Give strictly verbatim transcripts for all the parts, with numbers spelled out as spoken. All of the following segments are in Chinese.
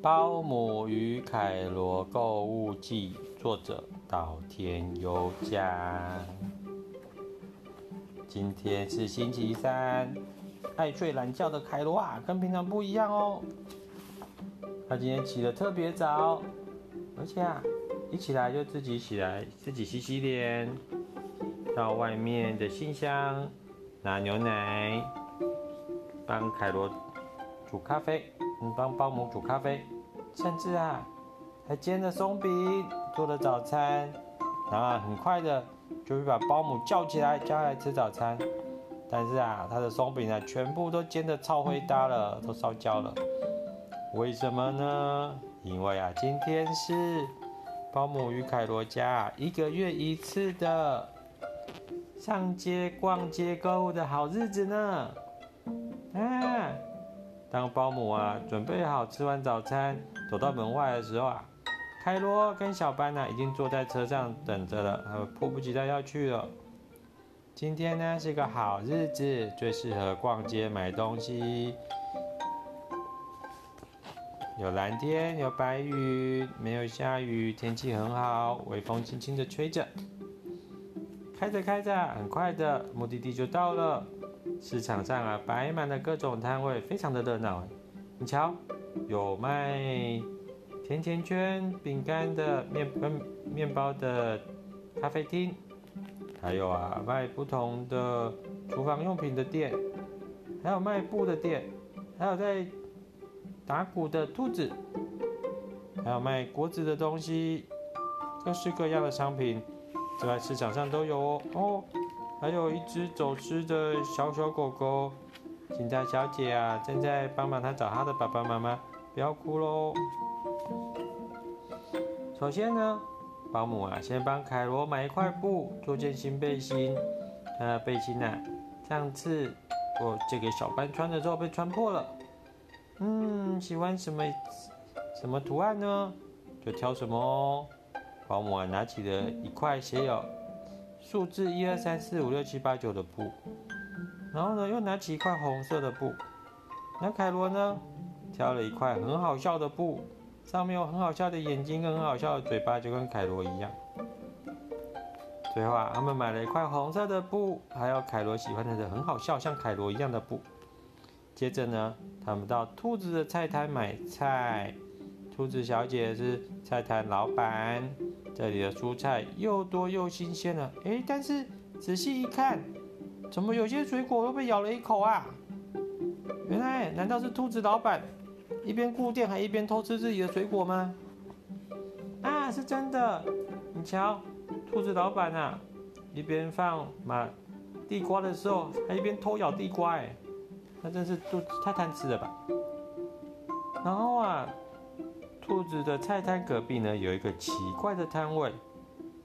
包姆与凯罗购物记，作者岛田由佳。今天是星期三，爱睡懒觉的凯罗啊，跟平常不一样哦。他今天起得特别早，而且啊，一起来就自己起来，自己洗洗脸，到外面的信箱拿牛奶，帮凯罗煮咖啡。帮包姆煮咖啡，甚至啊还煎了松饼，做了早餐，然后很快的就会把包姆叫起来，叫他来吃早餐。但是啊，他的松饼啊全部都煎得超灰搭了，都烧焦了。为什么呢？因为啊，今天是包姆与凯罗家一个月一次的上街逛街购物的好日子呢。啊！当包姆啊准备好吃完早餐，走到门外的时候啊，凯罗跟小班呢、啊、已经坐在车上等着了，他们迫不及待要去了。今天呢是个好日子，最适合逛街买东西。有蓝天，有白云，没有下雨，天气很好，微风轻轻的吹着。开着开着，很快的目的地就到了。市场上啊，摆满了各种摊位，非常的热闹。你瞧，有卖甜甜圈、饼干的、面跟面包的咖啡厅，还有啊卖不同的厨房用品的店，还有卖布的店，还有在打鼓的兔子，还有卖果子的东西，各式各样的商品，在市场上都有哦。哦还有一只走失的小小狗狗，警察小姐啊，正在帮忙他找他的爸爸妈妈，不要哭喽。首先呢，保姆啊，先帮凯罗买一块布做件新背心。他的背心啊，上次我借给小班穿的时候被穿破了。嗯，喜欢什么什么图案呢？就挑什么哦。保姆啊，拿起了一块写有数字一二三四五六七八九的布，然后呢，又拿起一块红色的布。那凯罗呢，挑了一块很好笑的布，上面有很好笑的眼睛跟很好笑的嘴巴，就跟凯罗一样。最后啊，他们买了一块红色的布，还有凯罗喜欢的很好笑像凯罗一样的布。接着呢，他们到兔子的菜摊买菜。兔子小姐是菜摊老板。这里的蔬菜又多又新鲜了，诶，但是仔细一看，怎么有些水果都被咬了一口啊？原来难道是兔子老板一边顾店还一边偷吃自己的水果吗？啊，是真的！你瞧，兔子老板啊，一边放马地瓜的时候，还一边偷咬地瓜，哎，那真是兔太贪吃了吧？然后啊。兔子的菜摊隔壁呢，有一个奇怪的摊位，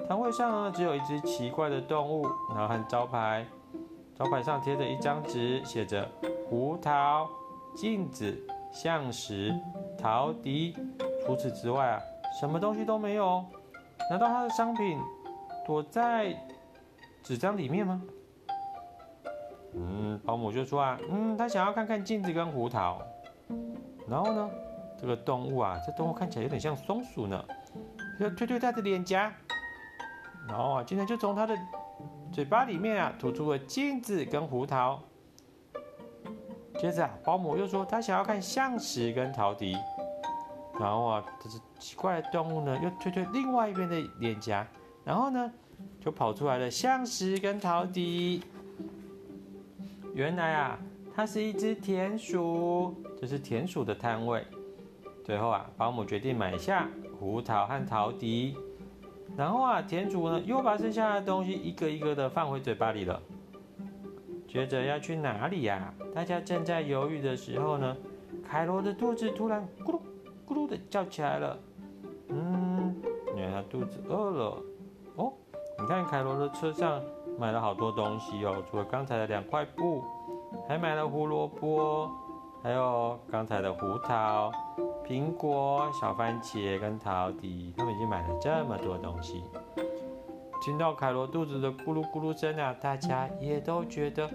摊位上呢只有一只奇怪的动物，然后和招牌，招牌上贴着一张纸，写着胡桃、镜子、橡石、陶笛。除此之外啊，什么东西都没有。难道它的商品躲在纸张里面吗？嗯，保姆就说啊，嗯，他想要看看镜子跟胡桃。然后呢？这个动物啊，这动物看起来有点像松鼠呢，就推推它的脸颊，然后啊，竟然就从它的嘴巴里面啊吐出了镜子跟胡桃。接着啊，保姆又说他想要看橡石跟陶笛，然后啊，这只奇怪的动物呢又推推另外一边的脸颊，然后呢就跑出来了橡石跟陶笛。原来啊，它是一只田鼠，这是田鼠的摊位。最后啊，保姆决定买下胡桃和陶笛，然后啊，田鼠呢又把剩下的东西一个一个的放回嘴巴里了。接着要去哪里呀、啊？大家正在犹豫的时候呢，凯罗的肚子突然咕噜咕噜的叫起来了。嗯，原来他肚子饿了。哦，你看凯罗的车上买了好多东西哦，除了刚才的两块布，还买了胡萝卜，还有刚才的胡桃。苹果、小番茄跟陶笛，他们已经买了这么多东西。听到凯罗肚子的咕噜咕噜声啊，大家也都觉得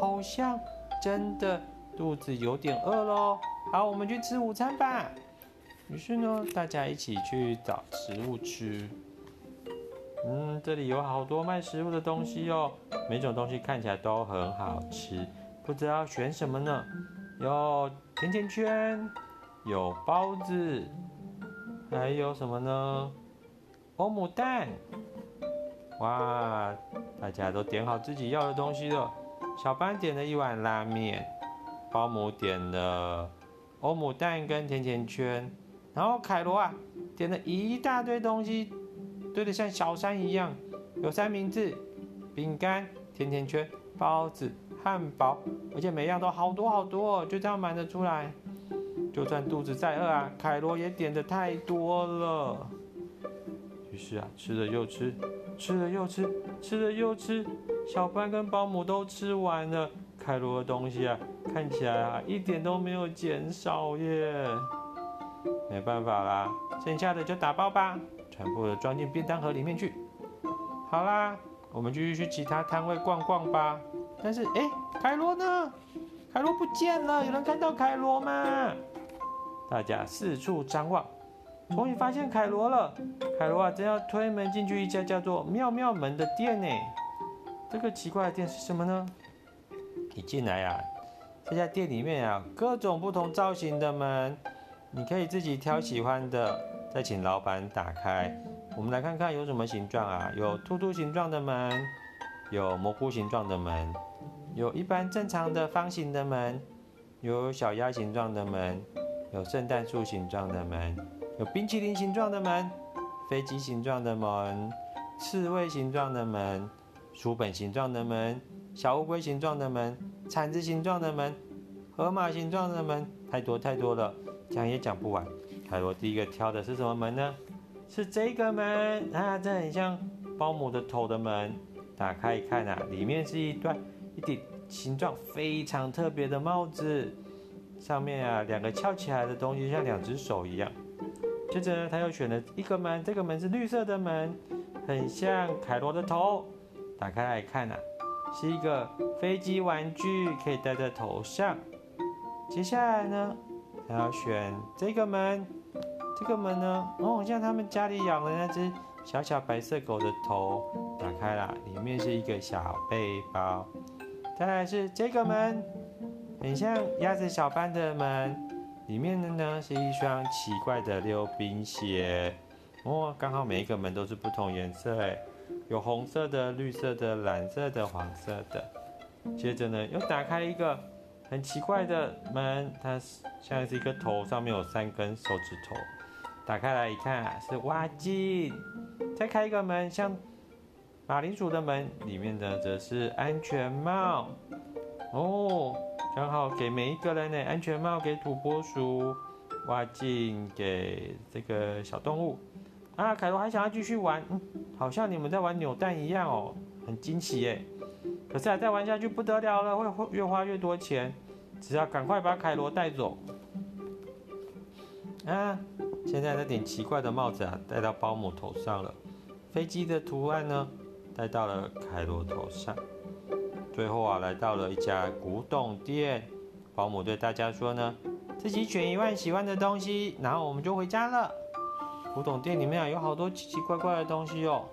好像真的肚子有点饿咯。好，我们去吃午餐吧。于是呢，大家一起去找食物吃。嗯，这里有好多卖食物的东西哦，每种东西看起来都很好吃，不知道选什么呢？有甜甜圈，有包子，还有什么呢？欧姆蛋。哇，大家都点好自己要的东西了。小班点了一碗拉面，包姆点了欧姆蛋跟甜甜圈，然后凯罗啊点了一大堆东西，堆得像小山一样，有三明治、饼干、甜甜圈、包子、汉堡，而且每样都好多好多，就这样满得出来。就算肚子再饿啊，凯罗也点得太多了。于是啊，吃了又吃，吃了又吃，吃了又吃，小班跟保姆都吃完了，凯罗的东西啊，看起来啊一点都没有减少耶。没办法啦，剩下的就打包吧，全部的装进便当盒里面去。好啦，我们继续去其他摊位逛逛吧。但是哎，凯罗呢？凯罗不见了，有人看到凯罗吗？大家四处张望。终于发现凯罗了，凯罗啊正要推门进去一家叫做妙妙门的店呢。这个奇怪的店是什么呢？一进来啊，这家店里面啊各种不同造型的门，你可以自己挑喜欢的，再请老板打开。我们来看看有什么形状啊，有兔兔形状的门，有蘑菇形状的门，有一般正常的方形的门，有小鸭形状的门，有圣诞树形状的门。有冰淇淋形状的门，飞机形状的门，刺猬形状的门，书本形状的门，小乌龟形状的门，铲子形状的门，河马形状的门，太多太多了，讲也讲不完。凯罗第一个挑的是什么门呢？是这个门啊，这很像保姆的头的门。打开一看啊，里面是一段一顶形状非常特别的帽子，上面啊两个翘起来的东西像两只手一样。接着呢，他又选了一个门，这个门是绿色的门，很像凯罗的头。打开来看啊，是一个飞机玩具，可以戴在头上。接下来呢，他要选这个门，这个门呢，哦，像他们家里养的那只小小白色狗的头。打开啦，里面是一个小背包。再来是这个门，很像鸭子小班的门。里面的呢是一双奇怪的溜冰鞋，哦，刚好每一个门都是不同颜色，哎，有红色的、绿色的、蓝色的、黄色的。接着呢，又打开一个很奇怪的门，它像是一个头，上面有三根手指头。打开来一看啊，是蛙镜。再开一个门，像马铃薯的门，里面的则是安全帽。哦。刚好给每一个人呢，安全帽给土拨鼠，蛙镜给这个小动物。啊，凯罗还想要继续玩，嗯，好像你们在玩扭蛋一样哦，很惊奇耶。可是啊，再玩下去不得了了，会越花越多钱，只要赶快把凯罗带走。啊，现在那顶奇怪的帽子啊，戴到保姆头上了，飞机的图案呢，戴到了凯罗头上。最后啊，来到了一家古董店，保姆对大家说呢，自己选一万喜欢的东西，然后我们就回家了。古董店里面啊，有好多奇奇怪怪的东西哦。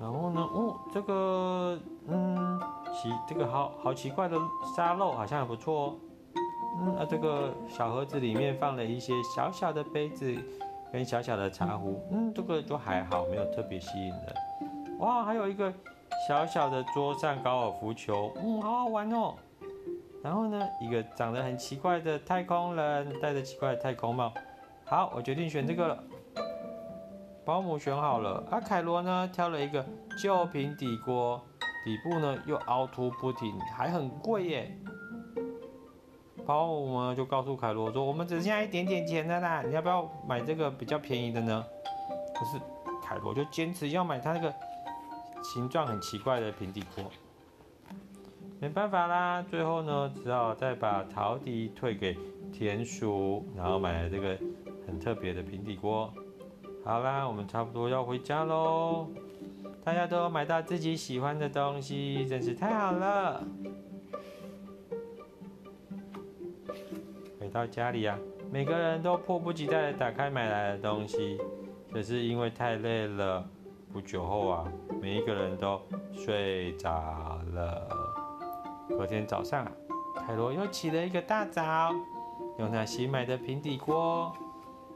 然后呢，哦，这个，嗯，奇，这个好好奇怪的沙漏好像很不错哦。嗯，啊，这个小盒子里面放了一些小小的杯子跟小小的茶壶，嗯，这个就还好，没有特别吸引人。哇，还有一个。小小的桌上高尔夫球，嗯，好好玩哦。然后呢，一个长得很奇怪的太空人，戴着奇怪的太空帽。好，我决定选这个了。保姆选好了，啊，凯罗呢挑了一个旧平底锅，底部呢又凹凸不平，还很贵耶。保姆呢就告诉凯罗说：“我们只剩下一点点钱了啦，你要不要买这个比较便宜的呢？”可是凯罗就坚持要买他那个。形状很奇怪的平底锅，没办法啦，最后呢，只好再把陶笛退给田鼠，然后买了这个很特别的平底锅。好啦，我们差不多要回家喽，大家都买到自己喜欢的东西，真是太好了。回到家里啊，每个人都迫不及待地打开买来的东西，可是因为太累了，不久后啊，每一个人都睡着了。隔天早上啊，凯罗又起了一个大早，用他新买的平底锅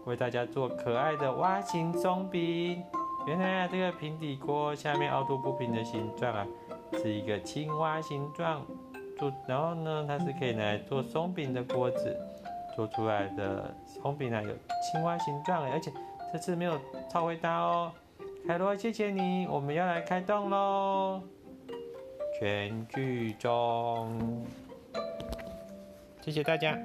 为大家做可爱的蛙形松饼。原来啊，这个平底锅下面凹凸不平的形状啊，是一个青蛙形状。然后呢，它是可以拿来做松饼的锅子，做出来的松饼啊有青蛙形状，而且这次没有超回答哦。凯罗，谢谢你，我们要来开动喽！全剧终，谢谢大家。